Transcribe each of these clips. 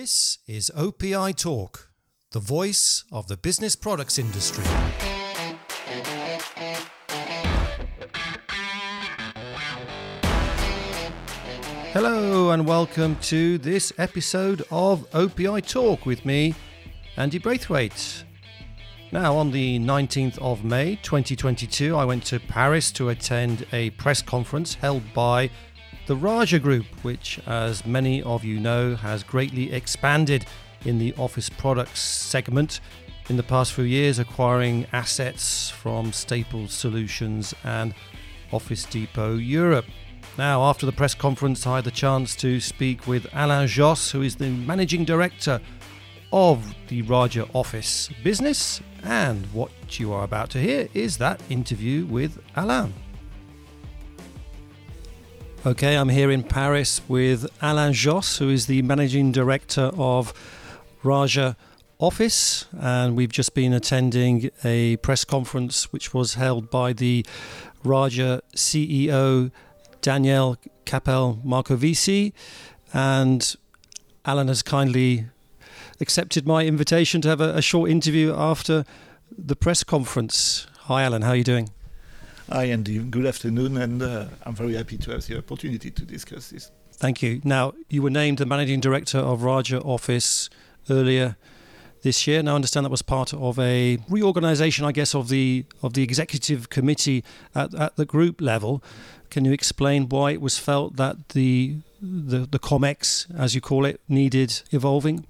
This is OPI Talk, the voice of the business products industry. Hello and welcome to this episode of OPI Talk with me, Andy Braithwaite. Now, on the 19th of May 2022, I went to Paris to attend a press conference held by the Raja Group, which, as many of you know, has greatly expanded in the office products segment in the past few years, acquiring assets from Staples Solutions and Office Depot Europe. Now, after the press conference, I had the chance to speak with Alain Joss, who is the Managing Director of the Raja office business, and what you are about to hear is that interview with Alain. Okay, I'm here in Paris with Alain Joss, who is the Managing Director of Raja Office, and we've just been attending a press conference which was held by the Raja CEO, Daniel Kapel-Marcovici, and Alain has kindly accepted my invitation to have a short interview after the press conference. Hi Alain, how are you doing? Hi, Andy. Good afternoon, and I'm very happy to have the opportunity to discuss this. Thank you. Now, you were named the Managing Director of Raja Office earlier this year. Now, I understand that was part of a reorganisation, I guess, of the executive committee at the group level. Can you explain why it was felt that the COMEX, as you call it, needed evolving?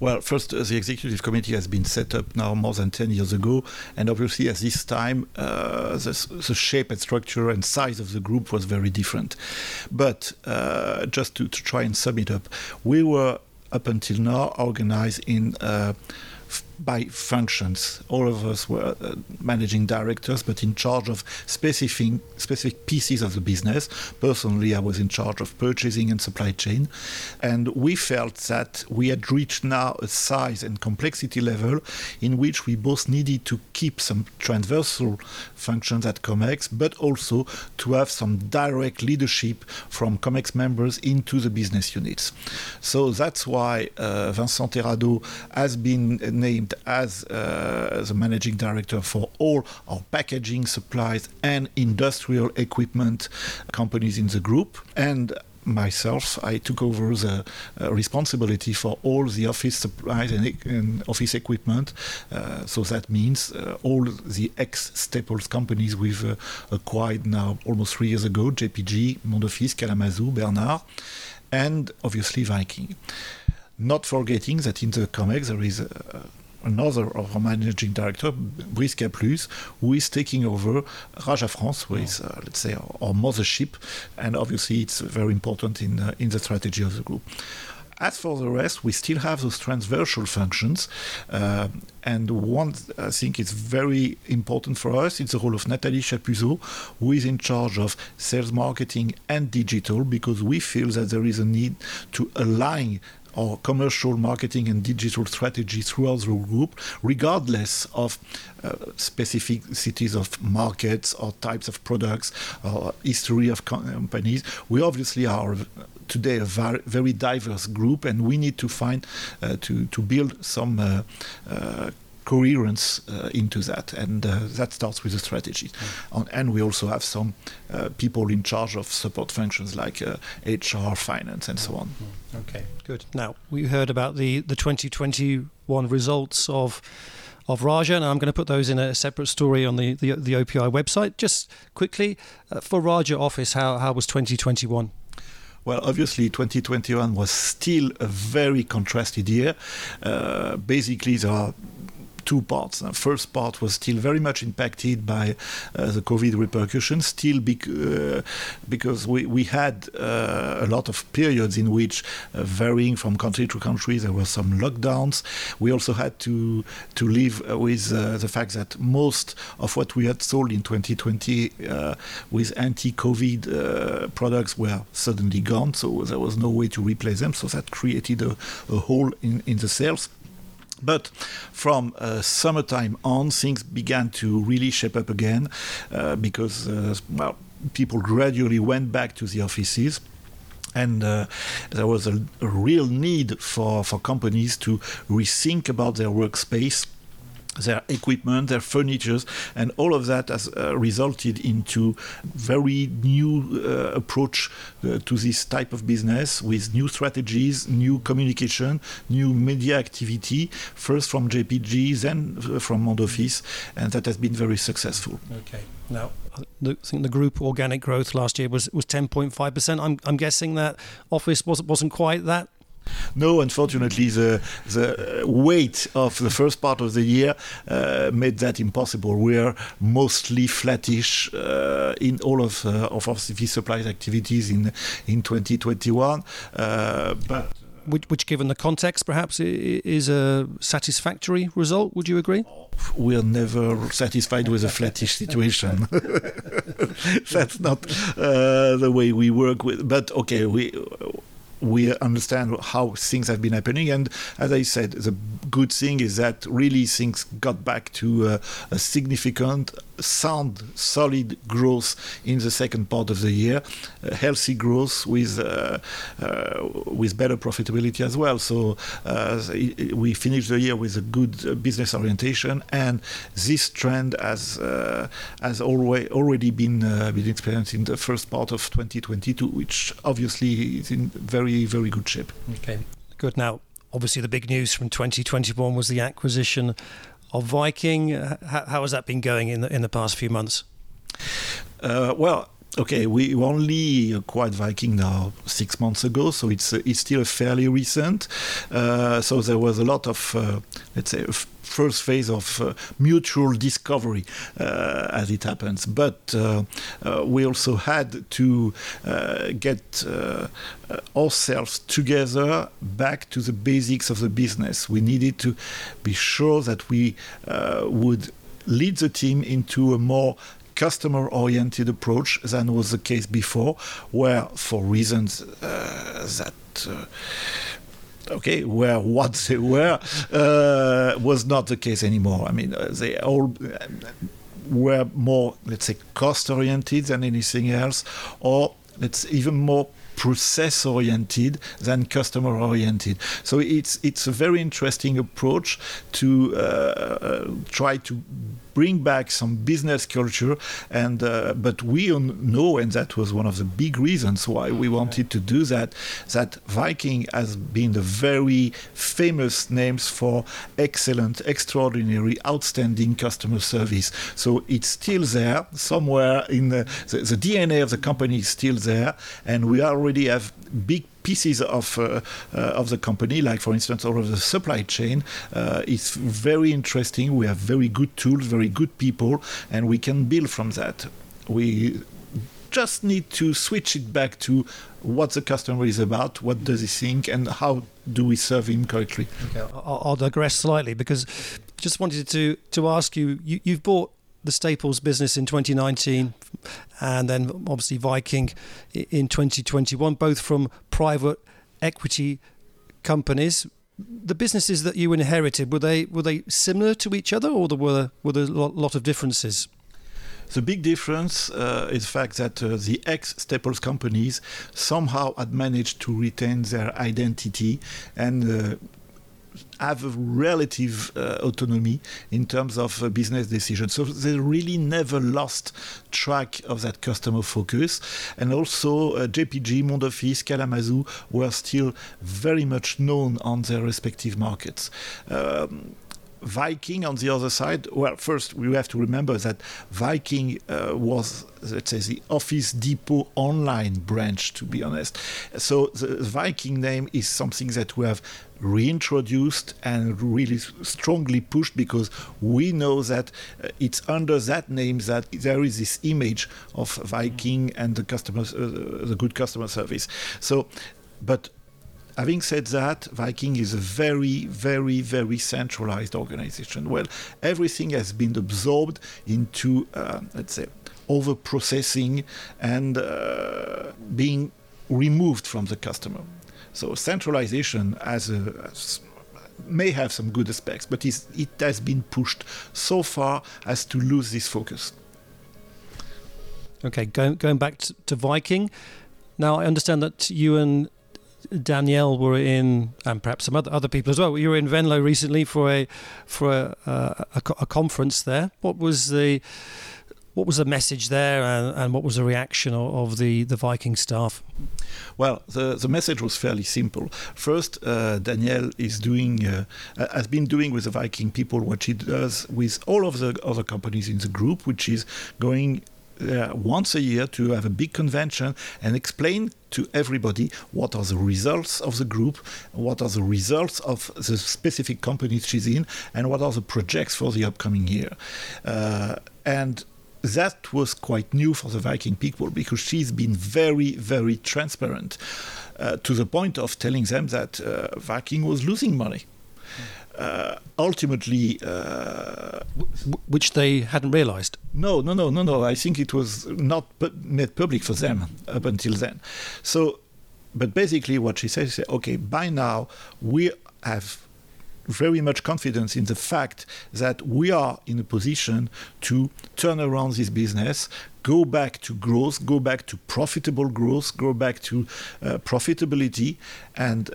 Well, first, the executive committee has been set up now more than 10 years ago, and obviously at this time the shape and structure and size of the group was very different. But just to try and sum it up, we were up until now organized in by functions. All of us were managing directors, but in charge of specific pieces of the business. Personally, I was in charge of purchasing and supply chain. And we felt that we had reached now a size and complexity level in which we both needed to keep some transversal functions at COMEX, but also to have some direct leadership from COMEX members into the business units. So that's why Vincent Terrado has been named as the Managing Director for all our packaging, supplies and industrial equipment companies in the group. And myself, I took over the responsibility for all the office supplies and office equipment. So that means all the ex-Staples companies we've acquired now almost 3 years ago, JPG, Mondofis, Kalamazoo, Bernard, and obviously Viking. Not forgetting that in the COMEX there is another of our managing director, Brice Caplus, who is taking over Raja France, who is, let's say, our mothership, and obviously it's very important in the strategy of the group. As for the rest, we still have those transversal functions, and one I think is very important for us, it's the role of Nathalie Chapuzot, who is in charge of sales, marketing and digital, because we feel that there is a need to align or commercial marketing and digital strategy throughout the group, regardless of specificities of markets or types of products or history of companies. We obviously are today a very diverse group, and we need to find to build some coherence into that, and that starts with the strategy. And we also have some people in charge of support functions like HR, finance and so on. Okay, good. Now, we heard about the 2021 results of Raja, and I'm going to put those in a separate story on the OPI website. Just quickly, for Raja Office, how was 2021? Well, obviously, 2021 was still a very contrasted year. Basically, there are two parts. The first part was still very much impacted by the COVID repercussions, still because we had a lot of periods in which, varying from country to country, there were some lockdowns. We also had to live with the fact that most of what we had sold in 2020 with anti-COVID products were suddenly gone, so there was no way to replace them, so that created a hole in the sales. But from summertime on, things began to really shape up again because people gradually went back to the offices. And there was a real need for companies to rethink about their workspace, their equipment, their furnitures, and all of that has resulted into very new approach to this type of business, with new strategies, new communication, new media activity, first from JPG, then from MondOffice, and that has been very successful. Okay. Now, I think the group organic growth last year was 10.5%. I'm guessing that Office wasn't quite that. No, unfortunately, the weight of the first part of the year made that impossible. We are mostly flattish in all of our supplies activities in 2021, but. Which, given the context, perhaps is a satisfactory result, would you agree? We are never satisfied with a flattish situation. That's not the way we work with. But okay, we understand how things have been happening, and as I said, the good thing is that really things got back to a significant, sound, solid growth in the second part of the year, healthy growth with better profitability as well. So we finished the year with a good business orientation, and this trend has already been experienced in the first part of 2022, which obviously is in very, very good shape. Okay, good. Now, obviously, the big news from 2021 was the acquisition of Viking. How has that been going in the past few months? Okay, we only acquired Viking now 6 months ago, so it's still fairly recent. So there was a lot of, let's say, first phase of mutual discovery as it happens. But we also had to get ourselves together back to the basics of the business. We needed to be sure that we would lead the team into a more customer-oriented approach than was the case before, where for reasons was not the case anymore. I mean, they all were more, let's say, cost-oriented than anything else, or let's even more process-oriented than customer-oriented. So it's a very interesting approach to try to bring back some business culture, and but we know, and that was one of the big reasons why we wanted to do that, that Viking has been the very famous names for excellent, extraordinary, outstanding customer service. So it's still there somewhere in the DNA of the company is still there, and we already have big pieces of the company, like for instance all of the supply chain. It's very interesting. We have very good tools, very good people, and we can build from that. We just need to switch it back to what the customer is about, what does he think, and how do we serve him correctly. Okay, I'll digress slightly because just wanted to ask you've bought the Staples business in 2019 and then obviously Viking in 2021, both from private equity companies. The businesses that you inherited, were they similar to each other, or were there a lot of differences? The big difference is the fact that the ex-Staples companies somehow had managed to retain their identity and have a relative autonomy in terms of business decisions. So they really never lost track of that customer focus. And also JPG, MondOffice, Kalamazoo were still very much known on their respective markets. Viking, on the other side, well, first we have to remember that Viking was, let's say, the Office Depot online branch, to be honest. So the Viking name is something that we have reintroduced and really strongly pushed, because we know that it's under that name that there is this image of Viking and the good customer service. So, but having said that, Viking is a very, very, very centralized organization. Well, everything has been absorbed into, let's say, over-processing and being removed from the customer. So centralization may have some good aspects, but it has been pushed so far as to lose this focus. Okay, going back to Viking, Now, I understand that you and Danielle were in, and perhaps some other people as well, you were in Venlo recently for a conference there. What was the message there, and what was the reaction of the Viking staff? Well, the message was fairly simple. First, Danielle has been doing with the Viking people what she does with all of the other companies in the group, which is going once a year to have a big convention and explain to everybody what are the results of the group, what are the results of the specific companies she's in, and what are the projects for the upcoming year. And that was quite new for the Viking people, because she's been very, very transparent to the point of telling them that Viking was losing money. Ultimately... Which they hadn't realized. No. I think it was not made public for them up until then. So, but basically what she said, okay, by now we have very much confidence in the fact that we are in a position to turn around this business, go back to growth, go back to profitable growth, go back to profitability, and...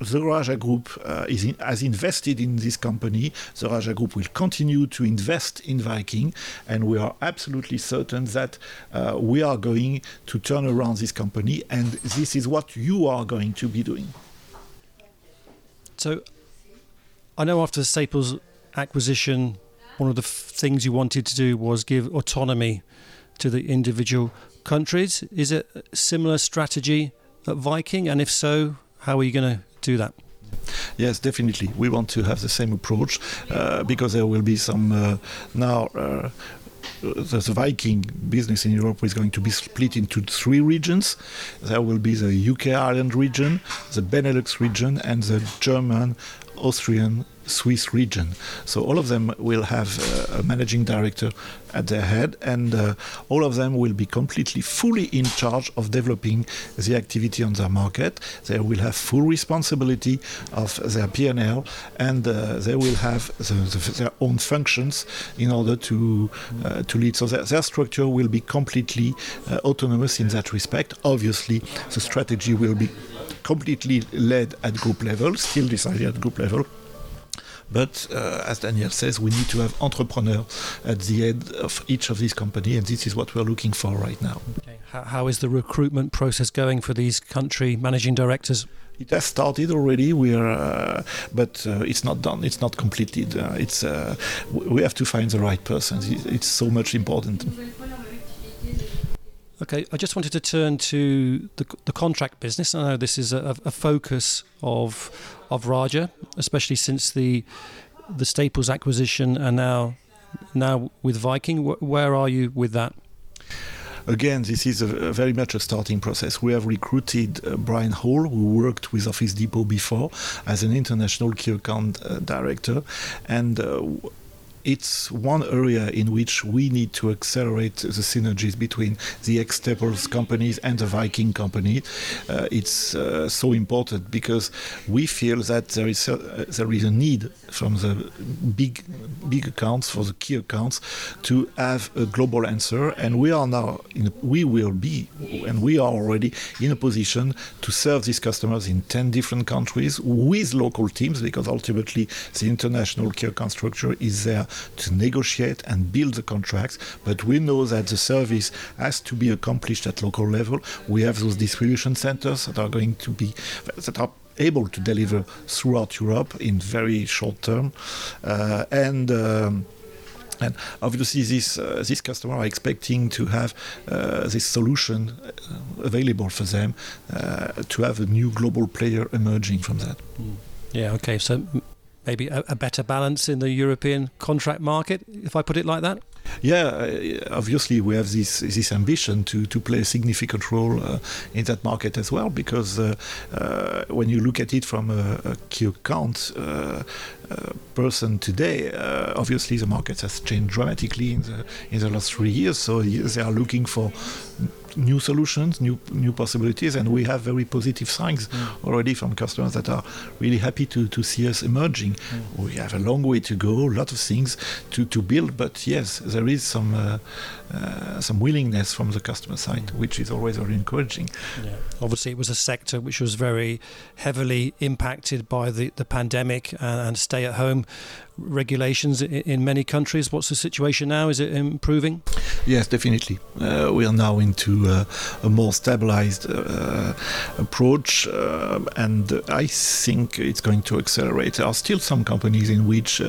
The Raja Group has invested in this company. The Raja Group will continue to invest in Viking, and we are absolutely certain that we are going to turn around this company, and this is what you are going to be doing. So, I know after the Staples acquisition, one of the things you wanted to do was give autonomy to the individual countries. Is it a similar strategy at Viking, and if so, how are you going to do that? Yes, definitely. We want to have the same approach because there will be some the Viking business in Europe is going to be split into three regions. There will be the UK Ireland region, the Benelux region, and the German, Austrian, Swiss region. So all of them will have a managing director at their head, and all of them will be completely, fully in charge of developing the activity on their market. They will have full responsibility of their P&L, and they will have their own functions in order to lead. So their structure will be completely autonomous in that respect. Obviously, the strategy will be completely led at group level, still decided at group level. But as Daniel says, we need to have entrepreneurs at the head of each of these companies, and this is what we're looking for right now. Okay. How is the recruitment process going for these country managing directors? It has started already. We are, but it's not done. It's not completed. We have to find the right person. It's so much important. Okay, I just wanted to turn to the contract business. I know this is a focus of Raja, especially since the Staples acquisition, and now with Viking. Where are you with that? Again, this is very much a starting process. We have recruited Brian Hall, who worked with Office Depot before as an international key account director, and it's one area in which we need to accelerate the synergies between the ex-Staples companies and the Viking company. It's so important because we feel that there is a need from the big accounts, for the key accounts, to have a global answer. And we are now, we are already in a position to serve these customers in 10 different countries with local teams, because ultimately the international key account structure is there to negotiate and build the contracts, but we know that the service has to be accomplished at local level. We have those distribution centers that are able to deliver throughout Europe in very short term, and obviously these customers are expecting to have this solution available for them, to have a new global player emerging from that. Yeah. Okay. So. Maybe a better balance in the European contract market, if I put it like that? Yeah, obviously we have this ambition to play a significant role in that market as well, because when you look at it from a key account person today, obviously the market has changed dramatically in the last 3 years, so they are looking for new solutions, new possibilities, and we have very positive signs already from customers that are really happy to see us emerging. Mm. We have a long way to go, a lot of things to build, but yes, there is some willingness from the customer side, which is always very encouraging. Yeah. Obviously, it was a sector which was very heavily impacted by the pandemic and stay-at-home regulations in many countries. What's the situation now? Is it improving? Yes, definitely. We are now into a more stabilized approach, and I think it's going to accelerate. There are still some companies in which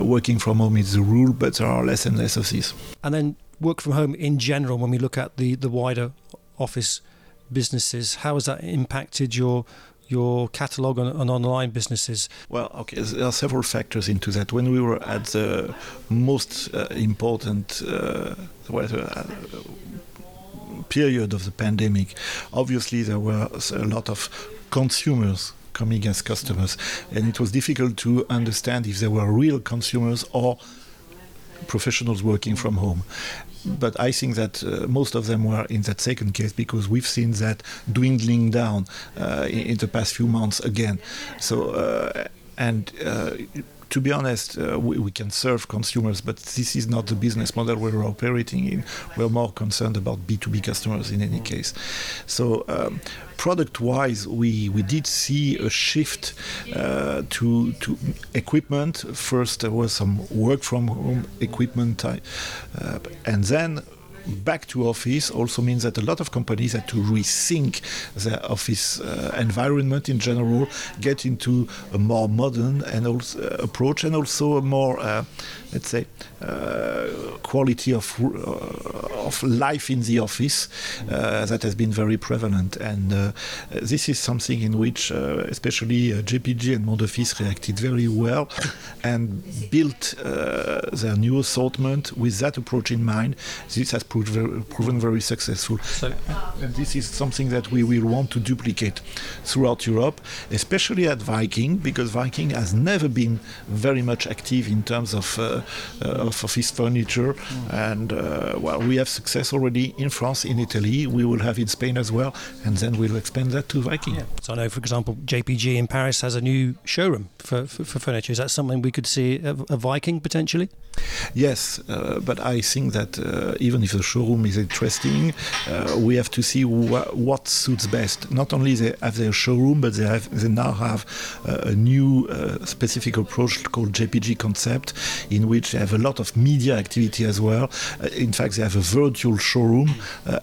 working from home is the rule, but there are less and less of these. And then work from home in general, when we look at the wider office businesses, how has that impacted your catalogue and online businesses? Well, okay, there are several factors into that. When we were at the most important period of the pandemic, obviously there were a lot of consumers coming as customers, and it was difficult to understand if they were real consumers or professionals working from home. But I think that most of them were in that second case, because we've seen that dwindling down in the past few months again. So, to be honest, we can serve consumers, but this is not the business model we're operating in. We're more concerned about B2B customers in any case. So product-wise, we did see a shift to equipment. First, there was some work-from-home equipment type, and then back to office also means that a lot of companies had to rethink their office environment in general, get into a more modern and also approach, and also a more, let's say, quality of life in the office that has been very prevalent. And this is something in which especially JPG and MondOffice reacted very well and built their new assortment with that approach in mind. This has proven very successful. So, and this is something that we will want to duplicate throughout Europe, especially at Viking, because Viking has never been very much active in terms of office furniture. And well, we have success already in France, in Italy. We will have in Spain as well, and then we'll expand that to Viking. Yeah. So I know, for example, JPG in Paris has a new showroom for furniture. Is that something we could see a Viking potentially? Yes, but I think that even if the showroom is interesting, we have to see what suits best. Not only they have their showroom, but they now have a new specific approach called JPG Concept, in which they have a lot of media activity as well. In fact, they have a virtual showroom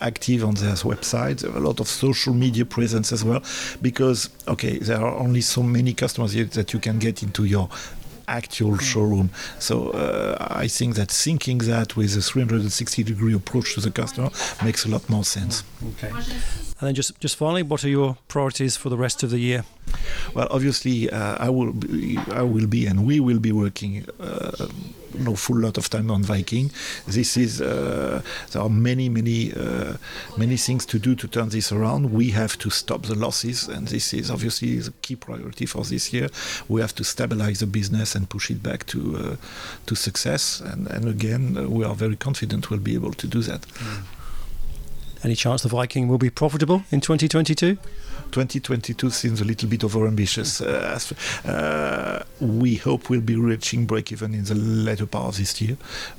active on their website, a lot of social media presence as well, because okay, there are only so many customers here that you can get into your actual showroom. So I think that syncing that with a 360-degree approach to the customer makes a lot more sense. Okay. And then just finally, what are your priorities for the rest of the year? Well, obviously, I will be, and we will be working no full lot of time on Viking. This is there are many things to do to turn this around. We have to stop the losses, and this is obviously the key priority for this year. We have to stabilize the business and push it back to success. And again, we are very confident we'll be able to do that. Mm. Any chance the Viking will be profitable in 2022? 2022 seems a little bit overambitious. We hope we'll be reaching break-even in the latter part of this year.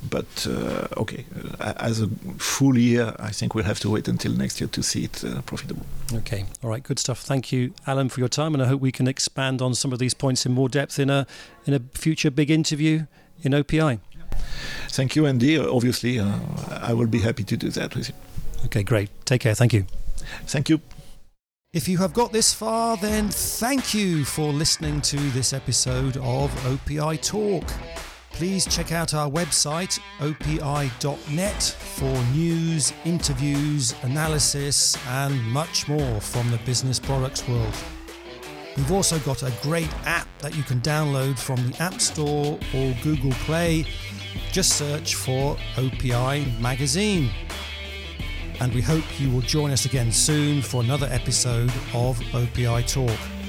But, okay, as a full year, I think we'll have to wait until next year to see it profitable. Okay. All right. Good stuff. Thank you, Alain, for your time. And I hope we can expand on some of these points in more depth in a future big interview in OPI. Thank you, Andy. Obviously, I will be happy to do that with you. Okay, great. Take care. Thank you. Thank you. If you have got this far, then thank you for listening to this episode of OPI Talk. Please check out our website, opi.net, for news, interviews, analysis, and much more from the business products world. We've also got a great app that you can download from the App Store or Google Play. Just search for OPI Magazine. And we hope you will join us again soon for another episode of OPI Talk.